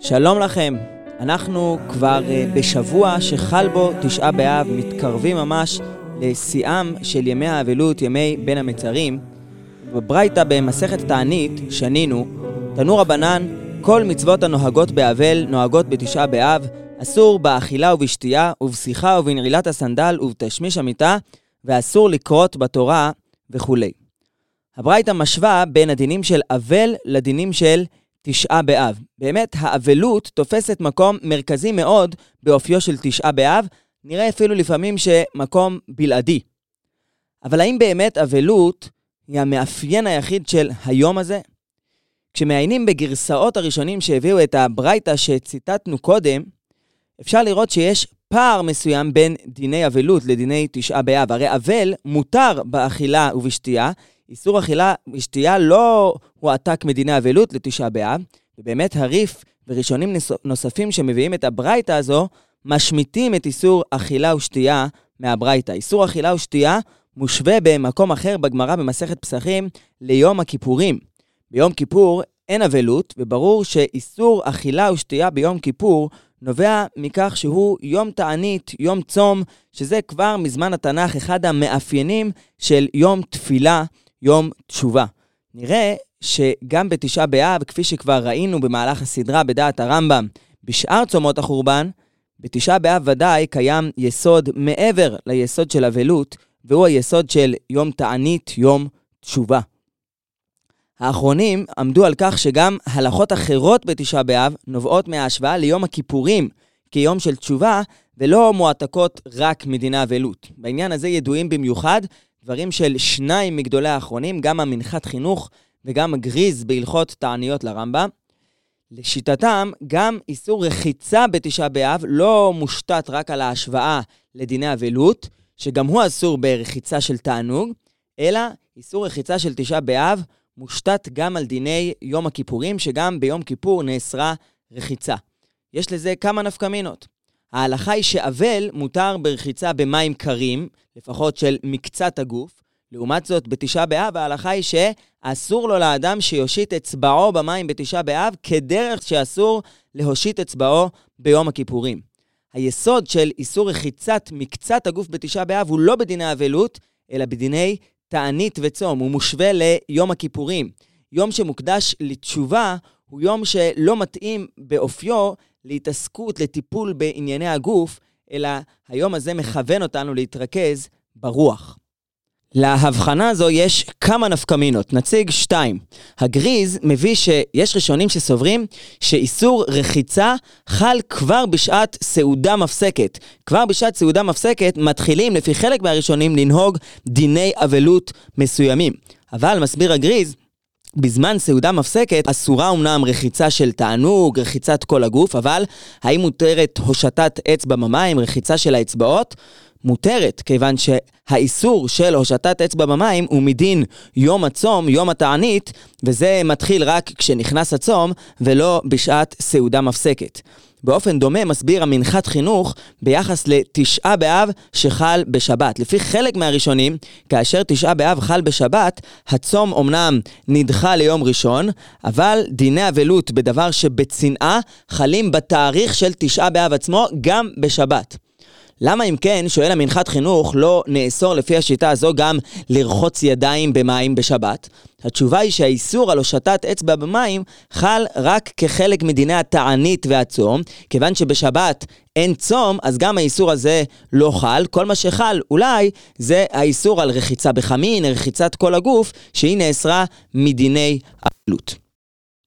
שלום לכם, אנחנו כבר בשבוע שחל בו תשעה באב, מתקרבים ממש לשיאם של ימי האבלות, ימי בין המצרים. בברייתא במסכת תענית שנינו, תנו רבנן, כל מצוות הנוהגות באבל נוהגות בתשעה באב, אסור באכילה ובשתייה ובשיחה ובנעילת הסנדל ובתשמיש המיטה, ואסור לקרות בתורה וכו'. הברייתא משווה בין הדינים של אבל לדינים של תשעה באב. באמת, האבלות תופסת מקום מרכזי מאוד באופיו של תשעה באב, נראה אפילו לפעמים שמקום בלעדי. אבל האם באמת אבלות היא המאפיין היחיד של היום הזה? כשמעיינים בגרסאות הראשונים שהביאו את הברייתא שציטטנו קודם, אפשר לראות שיש פער מסוים בין דיני אבלות לדיני תשעה באב. הרי אבל מותר באכילה ובשתייה, איסור אכילה ושתייה לא הועתק מדיני אבלות לתשעה באב, ובאמת הריף וראשונים נוספים שמביאים את הברייתא הזו, משמיטים את איסור אכילה ושתייה מהברייתא. איסור אכילה ושתייה מושווה במקום אחר בגמרא במסכת פסחים ליום הכיפורים. ביום כיפור אין אבלות, וברור שאיסור אכילה ושתייה ביום כיפור נובע מכך שהוא יום תענית, יום צום, שזה כבר מזמן התנ"ך אחד המאפיינים של יום תפילה, יום תשובה. נראה שגם בתשעה באב, כפי שכבר ראינו במהלך הסדרה בדעת הרמב"ם, בשאר צומות החורבן, בתשעה באב ודאי קיים יסוד מעבר ליסוד של אבלות, והוא היסוד של יום תענית, יום תשובה. האחרונים עמדו על כך שגם הלכות אחרות בתשעה באב נובעות מההשוואה ליום הכיפורים כיום של תשובה, ולא מועתקות רק מדיני אבלות. בעניין הזה ידועים במיוחד דברים של שניים מגדולי האחרונים, גם המנחת חינוך וגם הגריז בהלכות תעניות לרמב"ם. לשיטתם, גם איסור רחיצה בתשעה באב לא מושתת רק על ההשוואה לדיני אבלות, שגם הוא אסור ברחיצה של תענוג, אלא איסור רחיצה של תשעה באב מושתת גם על דיני יום הכיפורים, שגם ביום כיפור נאסרה רחיצה. יש לזה כמה נפקמינות. ההלכה היא שאבל מותר ברחיצה במים קרים, לפחות של מקצת הגוף. לעומת זאת, בתשעה באב ההלכה היא שאסור לו לאדם שיושיט אצבעו במים בתשעה באב, כדרך שאסור להושיט אצבעו ביום הכיפורים. היסוד של איסור רחיצת מקצת הגוף בתשעה באב הוא לא בדיני אבלות, אלא בדיני תענית וצום. הוא מושווה ליום הכיפורים. יום שמוקדש לתשובה הוא יום שלא מתאים באופיו להתעסקות, לטיפול בענייני הגוף, אלא היום הזה מכוון אותנו להתרכז ברוח. להבחנה זו יש כמה נפקמינות, נציג 2. הגריז מביא שיש ראשונים שסוברים שאיסור רחיצה חל כבר בשעת סעודה מפסקת. כבר בשעת סעודה מפסקת מתחילים לפי חלק מהראשונים לנהוג דיני אבלות מסוימים. אבל מסביר הגריז, בזמן סעודה מפסקת אסורה אומנם רחיצה של תענוג, רחיצת כל הגוף, אבל האם מותרת הושטת אצבע במים, רחיצה של האצבעות? מותרת, כיוון שהאיסור של הושטת אצבע במים הוא מדין יום הצום, יום התענית, וזה מתחיל רק כשנכנס הצום ולא בשעת סעודה מפסקת. באופן דומה מסביר המנחת חינוך ביחס לתשעה באב שחל בשבת. לפי חלק מהראשונים, כאשר תשעה באב חל בשבת, הצום אומנם נדחה ליום ראשון, אבל דיני אבלות בדבר שבצנעה חלים בתאריך של תשעה באב עצמו גם בשבת. למה אם כן, שואל המנחת חינוך, לא נאסור לפי השיטה הזו גם לרחוץ ידיים במים בשבת? התשובה היא שהאיסור על הושטת אצבע במים חל רק כחלק מדיני התענית והצום, כיוון שבשבת אין צום, אז גם האיסור הזה לא חל. כל מה שחל אולי זה האיסור על רחיצה בחמין, רחיצת כל הגוף, שהיא נאסרה מדיני אבלות.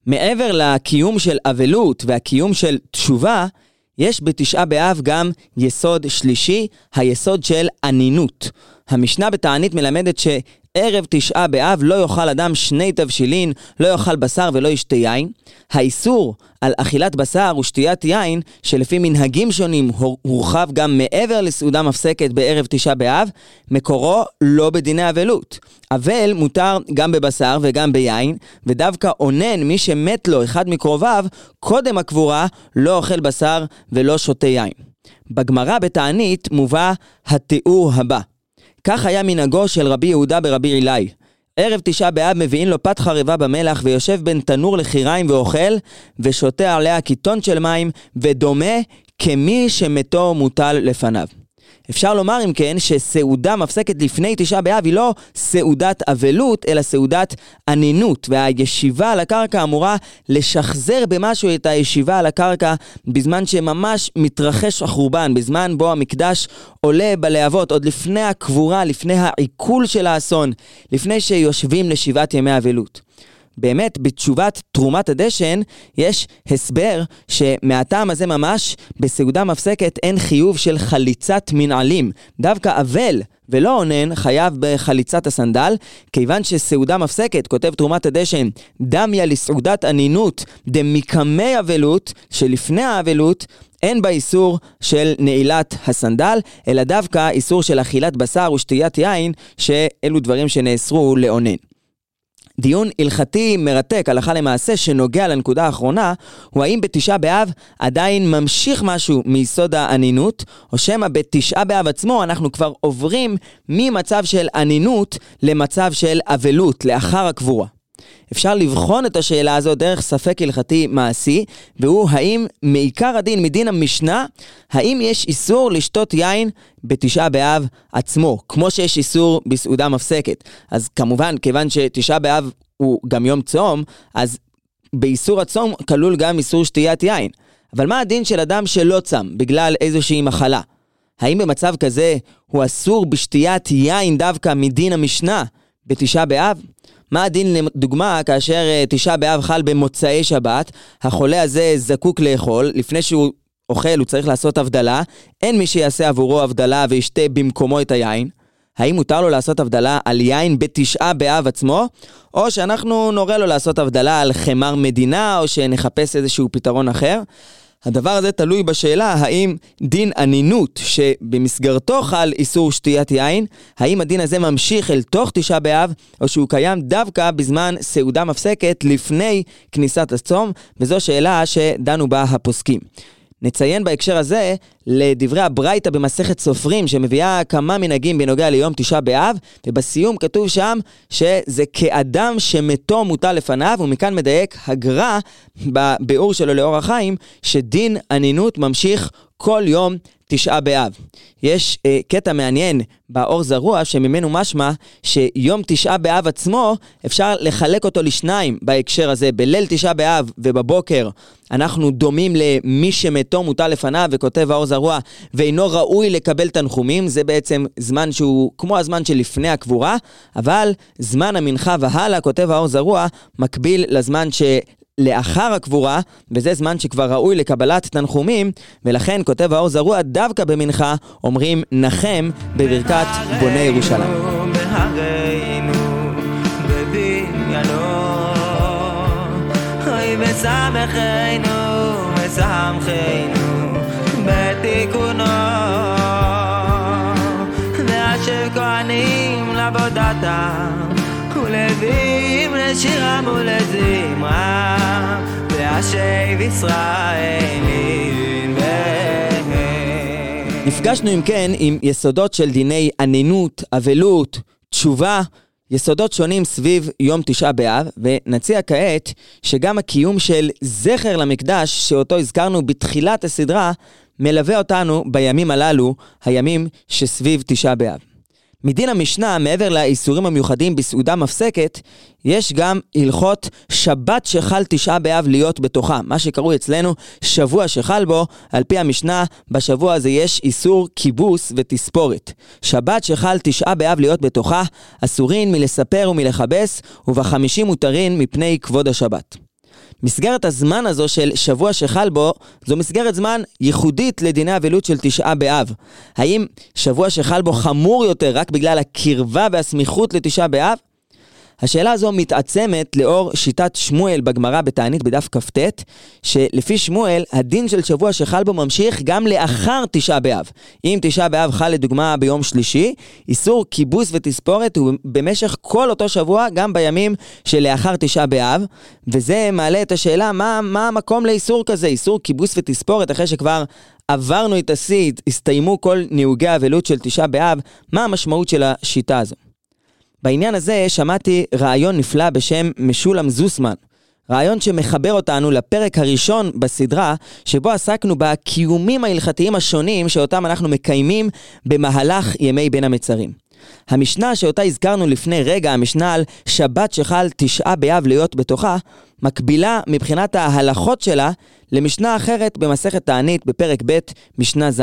מעבר לקיום של אבלות והקיום של תשובה, יש בתשעה באב גם יסוד שלישי, היסוד של ענינות. המשנה בתענית מלמדת ערב תשעה באב לא יאכל אדם שני תבשילין, לא יאכל בשר ולא ישתה יין. האיסור על אכילת בשר ושתיית יין, שלפי מנהגים שונים הורחב גם מעבר לסעודה מפסקת בערב תשעה באב, מקורו לא בדיני אבלות. אבל מותר גם בבשר וגם ביין, ודווקא עונן מי שמת לו אחד מקרוביו, קודם הקבורה לא אוכל בשר ולא שותה יין. בגמרא בתענית מובא התיאור הבא. כך היה מנהגו של רבי יהודה ברבי אילאי. ערב תשעה באב מביאים לו פת חרבה במלח ויושב בין תנור לחיריים ואוכל ושותה עליה קיטון של מים ודומה כמי שמתו מוטל לפניו. אפשר לומר אם כן שסעודה מפסקת לפני תשעה באב היא לא סעודת אבלות אלא סעודת ענינות, והישיבה על הקרקע אמורה לשחזר במשהו את הישיבה על הקרקע בזמן שממש מתרחש החורבן, בזמן בו המקדש עולה בלהבות, עוד לפני הקבורה, לפני העיכול של האסון, לפני שיושבים לשבעת ימי אבלות. באמת בתשובת תרומת הדשן יש הסבר שמהטעם הזה ממש בסעודה מפסקת אין חיוב של חליצת מנעלים. דווקא אבל ולא עונן חייב בחליצת הסנדל, כיוון שסעודה מפסקת, כותב תרומת הדשן, דמיה לסעודת ענינות דמקמי אבלות, שלפני האבלות אין בה איסור של נעילת הסנדל, אלא דווקא איסור של אכילת בשר ושתיית יין, שאלו דברים שנאסרו לעונן. דיון הלכתי מרתק הלכה למעשה שנוגע לנקודה האחרונה, הוא האם בתשעה באב עדיין ממשיך משהו מיסוד הענינות, או שמא בתשעה באב עצמו אנחנו כבר עוברים ממצב של ענינות למצב של אבלות לאחר הקבורה. אפשר לבחון את השאלה הזו דרך ספק הלכתי מעשי, והוא האם מעיקר הדין מדין המשנה, האם יש איסור לשתות יין בתשעה באב עצמו, כמו שיש איסור בסעודה מפסקת. אז כמובן, כיוון שתשעה באב הוא גם יום צום, אז באיסור הצום כלול גם איסור שתיית יין. אבל מה הדין של אדם שלא צם בגלל איזושהי מחלה? האם במצב כזה הוא אסור בשתיית יין דווקא מדין המשנה בתשעה באב? מה הדין לדוגמה כאשר תשעה באב חל במוצאי שבת, החולה הזה זקוק לאכול, לפני שהוא אוכל הוא צריך לעשות הבדלה, אין מי שיעשה עבורו הבדלה וישתה במקומו את היין, האם מותר לו לעשות הבדלה על יין בתשעה באב עצמו, או שאנחנו נורא לו לעשות הבדלה על חמר מדינה, או שנחפש איזשהו פתרון אחר? הדבר הזה תלוי בשאלה האם דין ענינות שבמסגרתו חל איסור שתיית יין, האם הדין הזה ממשיך אל תוך תשעה באב, או שהוא קיים דווקא בזמן סעודה מפסקת לפני כניסת הצום, וזו שאלה שדנו בה הפוסקים. נציין בהקשר הזה לדברי הברייתא במסכת סופרים שמביאה כמה מנהגים בנוגע ליום תשעה באב, ובסיום כתוב שם שזה כאדם שמתו מוטל לפניו, ומכאן מדייק הגר"א בביאור שלו לאור החיים שדין ענינות ממשיך כל יום תשעה באב. יש קטע מעניין באור זרוע שממנו משמע שיום תשעה באב עצמו אפשר לחלק אותו לשניים בהקשר הזה. בליל תשעה באב ובבוקר אנחנו דומים למי שמתו מוטל לפניו, וכותב האור זרוע ואינו ראוי לקבל תנחומים, זה בעצם זמן שהוא כמו הזמן שלפני הקבורה, אבל זמן המנחה והלאה, כותב האור זרוע, מקביל לזמן לאחר הקבורה, וזה זמן שכבר ראוי לקבלת תנחומים, ולכן כותב האור זרוע דווקא במנחה אומרים נחם בברכת בונה ירושלים. ולווים לשירם ולזמרה והשב ישראלים. נפגשנו אם כן עם יסודות של דיני ענינות, אבלות, תשובה, יסודות שונים סביב יום תשעה באב, ונציע כעת שגם הקיום של זכר למקדש שאותו הזכרנו בתחילת הסדרה מלווה אותנו בימים הללו, הימים שסביב תשעה באב. מדין המשנה, מעבר לאיסורים המיוחדים בסעודה מפסקת, יש גם הלכות שבת שחל תשעה באב להיות בתוכה, מה שקרוי אצלנו שבוע שחל בו. על פי המשנה בשבוע הזה יש איסור כיבוס ותספורת. שבת שחל תשעה באב להיות בתוכה אסורין מלספר ומלחבס, ובחמישים מותרין מפני כבוד השבת. מסגרת הזמן הזו של שבוע שחל בו, זו מסגרת זמן ייחודית לדיני אבלות של תשעה באב. האם שבוע שחל בו חמור יותר רק בגלל הקרבה והסמיכות לתשעה באב? השאלה הזו מתעצמת לאור שיטת שמואל בגמרא בתענית בדף כ"ט, שלפי שמואל הדין של שבוע שחל בו ממשיך גם לאחר תשעה באב. אם תשעה באב חל לדוגמה ביום שלישי, איסור כיבוס ותספורת הוא במשך כל אותו שבוע גם בימים שלאחר תשעה באב, וזה מעלה את השאלה מה המקום לאיסור כזה, איסור כיבוס ותספורת אחרי שכבר עברנו את השיא, הסתיימו כל נהוגי האבלות של תשעה באב, מה המשמעות של השיטה הזו? בעניין הזה שמעתי רעיון נפלא בשם משולם זוסמן, רעיון שמחבר אותנו לפרק הראשון בסדרה שבו עסקנו בקיומים ההלכתיים השונים שאותם אנחנו מקיימים במהלך ימי בין המצרים. המשנה שאותה הזכרנו לפני רגע, המשנה על שבת שחל תשעה באב להיות בתוכה, מקבילה מבחינת ההלכות שלה למשנה אחרת במסכת תענית בפרק ב' משנה ז'.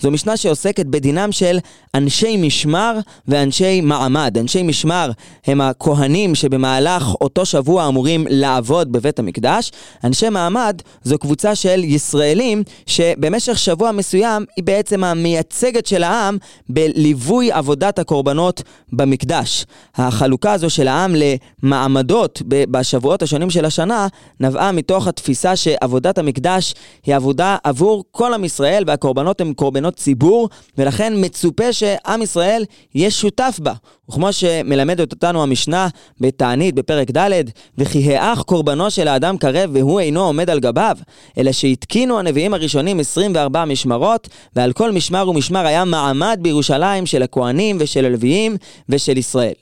זו משנה שעוסקת בדינם של אנשי משמר ואנשי מעמד. אנשי משמר הם הכהנים שבמהלך אותו שבוע אמורים לעבוד בבית המקדש. אנשי מעמד זו קבוצה של ישראלים שבמשך שבוע מסוים היא בעצם המייצגת של העם בליווי עבודת הקורבנות במקדש. החלוקה הזו של העם למעמדות בשבועות השונים של השנה נבעה מתוך התפיסה שעבודת המקדש היא עבודה עבור כל עם ישראל והקורבנות הם קורבנות ציבור ולכן מצופה שעם ישראל יהיה שותף בה. וכמו שמלמדת אותנו המשנה בתענית בפרק ד' וכי האח קורבנו של האדם קרב והוא אינו עומד על גביו, אלא שהתקינו הנביאים הראשונים 24 משמרות ועל כל משמר ומשמר היה מעמד בירושלים של הכהנים ושל הלוויים ושל ישראל.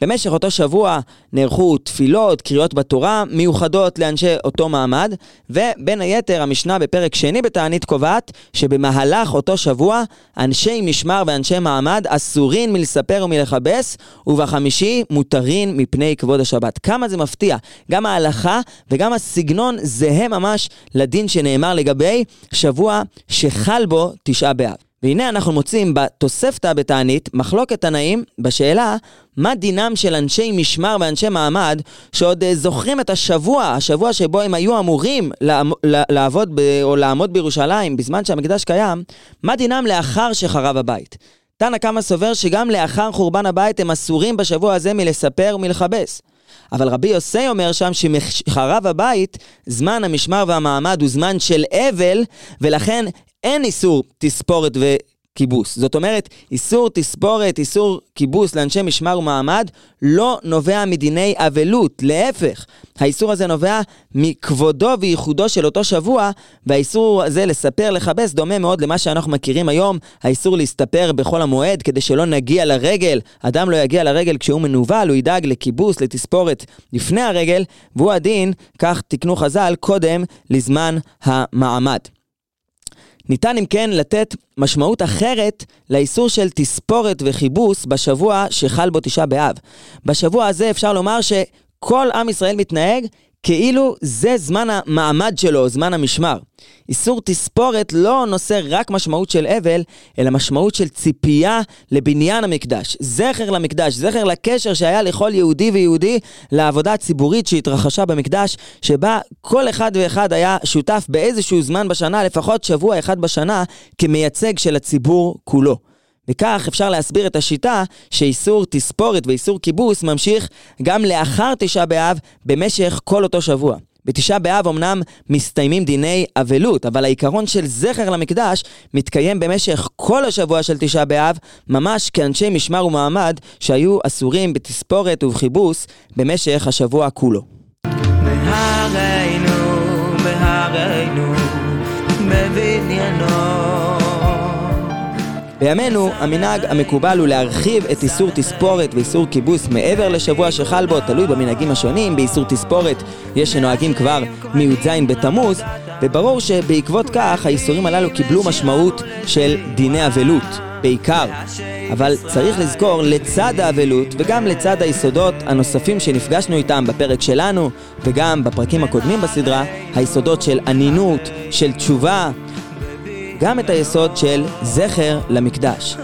במשך אותו שבוע נערכו תפילות, קריאות בתורה מיוחדות לאנשי אותו מעמד, ובין היתר המשנה בפרק שני בתענית קובעת שבמהלך אותו שבוע אנשי משמר ואנשי מעמד אסורים מלספר ומלחבס, ובחמישי מותרים מפני כבוד השבת. כמה זה מפתיע, גם ההלכה וגם הסגנון זהה ממש לדין שנאמר לגבי שבוע שחל בו תשעה באב. והנה אנחנו מוצאים בתוספתא בתענית מחלוקת תנאים בשאלה מה דינם של אנשי משמר ואנשי מעמד שעוד זוכרים את השבוע שבו הם היו אמורים לעבוד או לעמוד בירושלים בזמן שהמקדש קיים, מה דינם לאחר שחרב הבית? תנא קמא סובר שגם לאחר חורבן הבית הם אסורים בשבוע הזה מלספר ומלחבס. אבל רבי יוסי אומר שם שחרב הבית זמן המשמר והמעמד הוא זמן של אבל ולכן אין איסור תספורת וכיבוס. זאת אומרת, איסור תספורת, איסור כיבוס לאנשי משמר ומעמד לא נובע מדיני אבלות. להפך, האיסור הזה נובע מכבודו וייחודו של אותו שבוע, והאיסור הזה לספר לחבס דומה מאוד למה שאנחנו מכירים היום, האיסור להסתפר בכל המועד כדי שלא נגיע לרגל. אדם לא יגיע לרגל כשהוא מנובל, הוא ידאג לכיבוס, לתספורת לפני הרגל, והוא הדין, כך תקנו חז"ל, קודם לזמן המעמד. ניתן אם כן לתת משמעות אחרת לאיסור של תספורת וכיבוס בשבוע שחל בו תשעה באב. בשבוע הזה אפשר לומר שכל עם ישראל מתנהג כאילו זה זמן המעמד שלו, זמן המשמר. איסור תספורת לא נושא רק משמעות של אבל, אלא משמעות של ציפייה לבניין המקדש. זכר למקדש, זכר לקשר שהיה לכל יהודי ויהודי לעבודה הציבורית שהתרחשה במקדש, שבה כל אחד ואחד היה שותף באיזשהו זמן בשנה, לפחות שבוע אחד בשנה, כמייצג של הציבור כולו. וכך אפשר להסביר את השיטה שאיסור תספורת ואיסור כיבוס ממשיך גם לאחר תשעה באב במשך כל אותו שבוע. בתשעה באב אמנם מסתיימים דיני אבלות, אבל העיקרון של זכר למקדש מתקיים במשך כל השבוע של תשעה באב, ממש כאנשי משמר ומעמד שהיו אסורים בתספורת ובכיבוס במשך השבוע כולו. בהרינו, בבניינו. בימינו, המנהג המקובל הוא להרחיב את איסור תספורת ואיסור כיבוס מעבר לשבוע שחל בו, תלוי במנהגים השונים. באיסור תספורת יש שנוהגים כבר מי"ז בתמוז, וברור שבעקבות כך האיסורים הללו קיבלו משמעות של דיני אבלות בעיקר. אבל צריך לזכור, לצד האבלות וגם לצד היסודות הנוספים שנפגשנו איתם בפרק שלנו וגם בפרקים הקודמים בסדרה, היסודות של אנינות, של תשובה, גם את היסוד של זכר למקדש,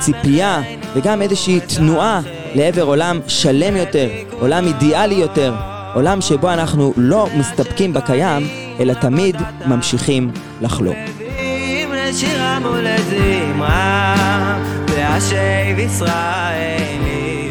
ציפייה וגם איזושהי תנועה לעבר עולם שלם יותר, עולם אידיאלי יותר, עולם שבו אנחנו לא מסתפקים בקיים, אלא תמיד ממשיכים לחלום. שירה מולד זמרה, והשב ישראלי.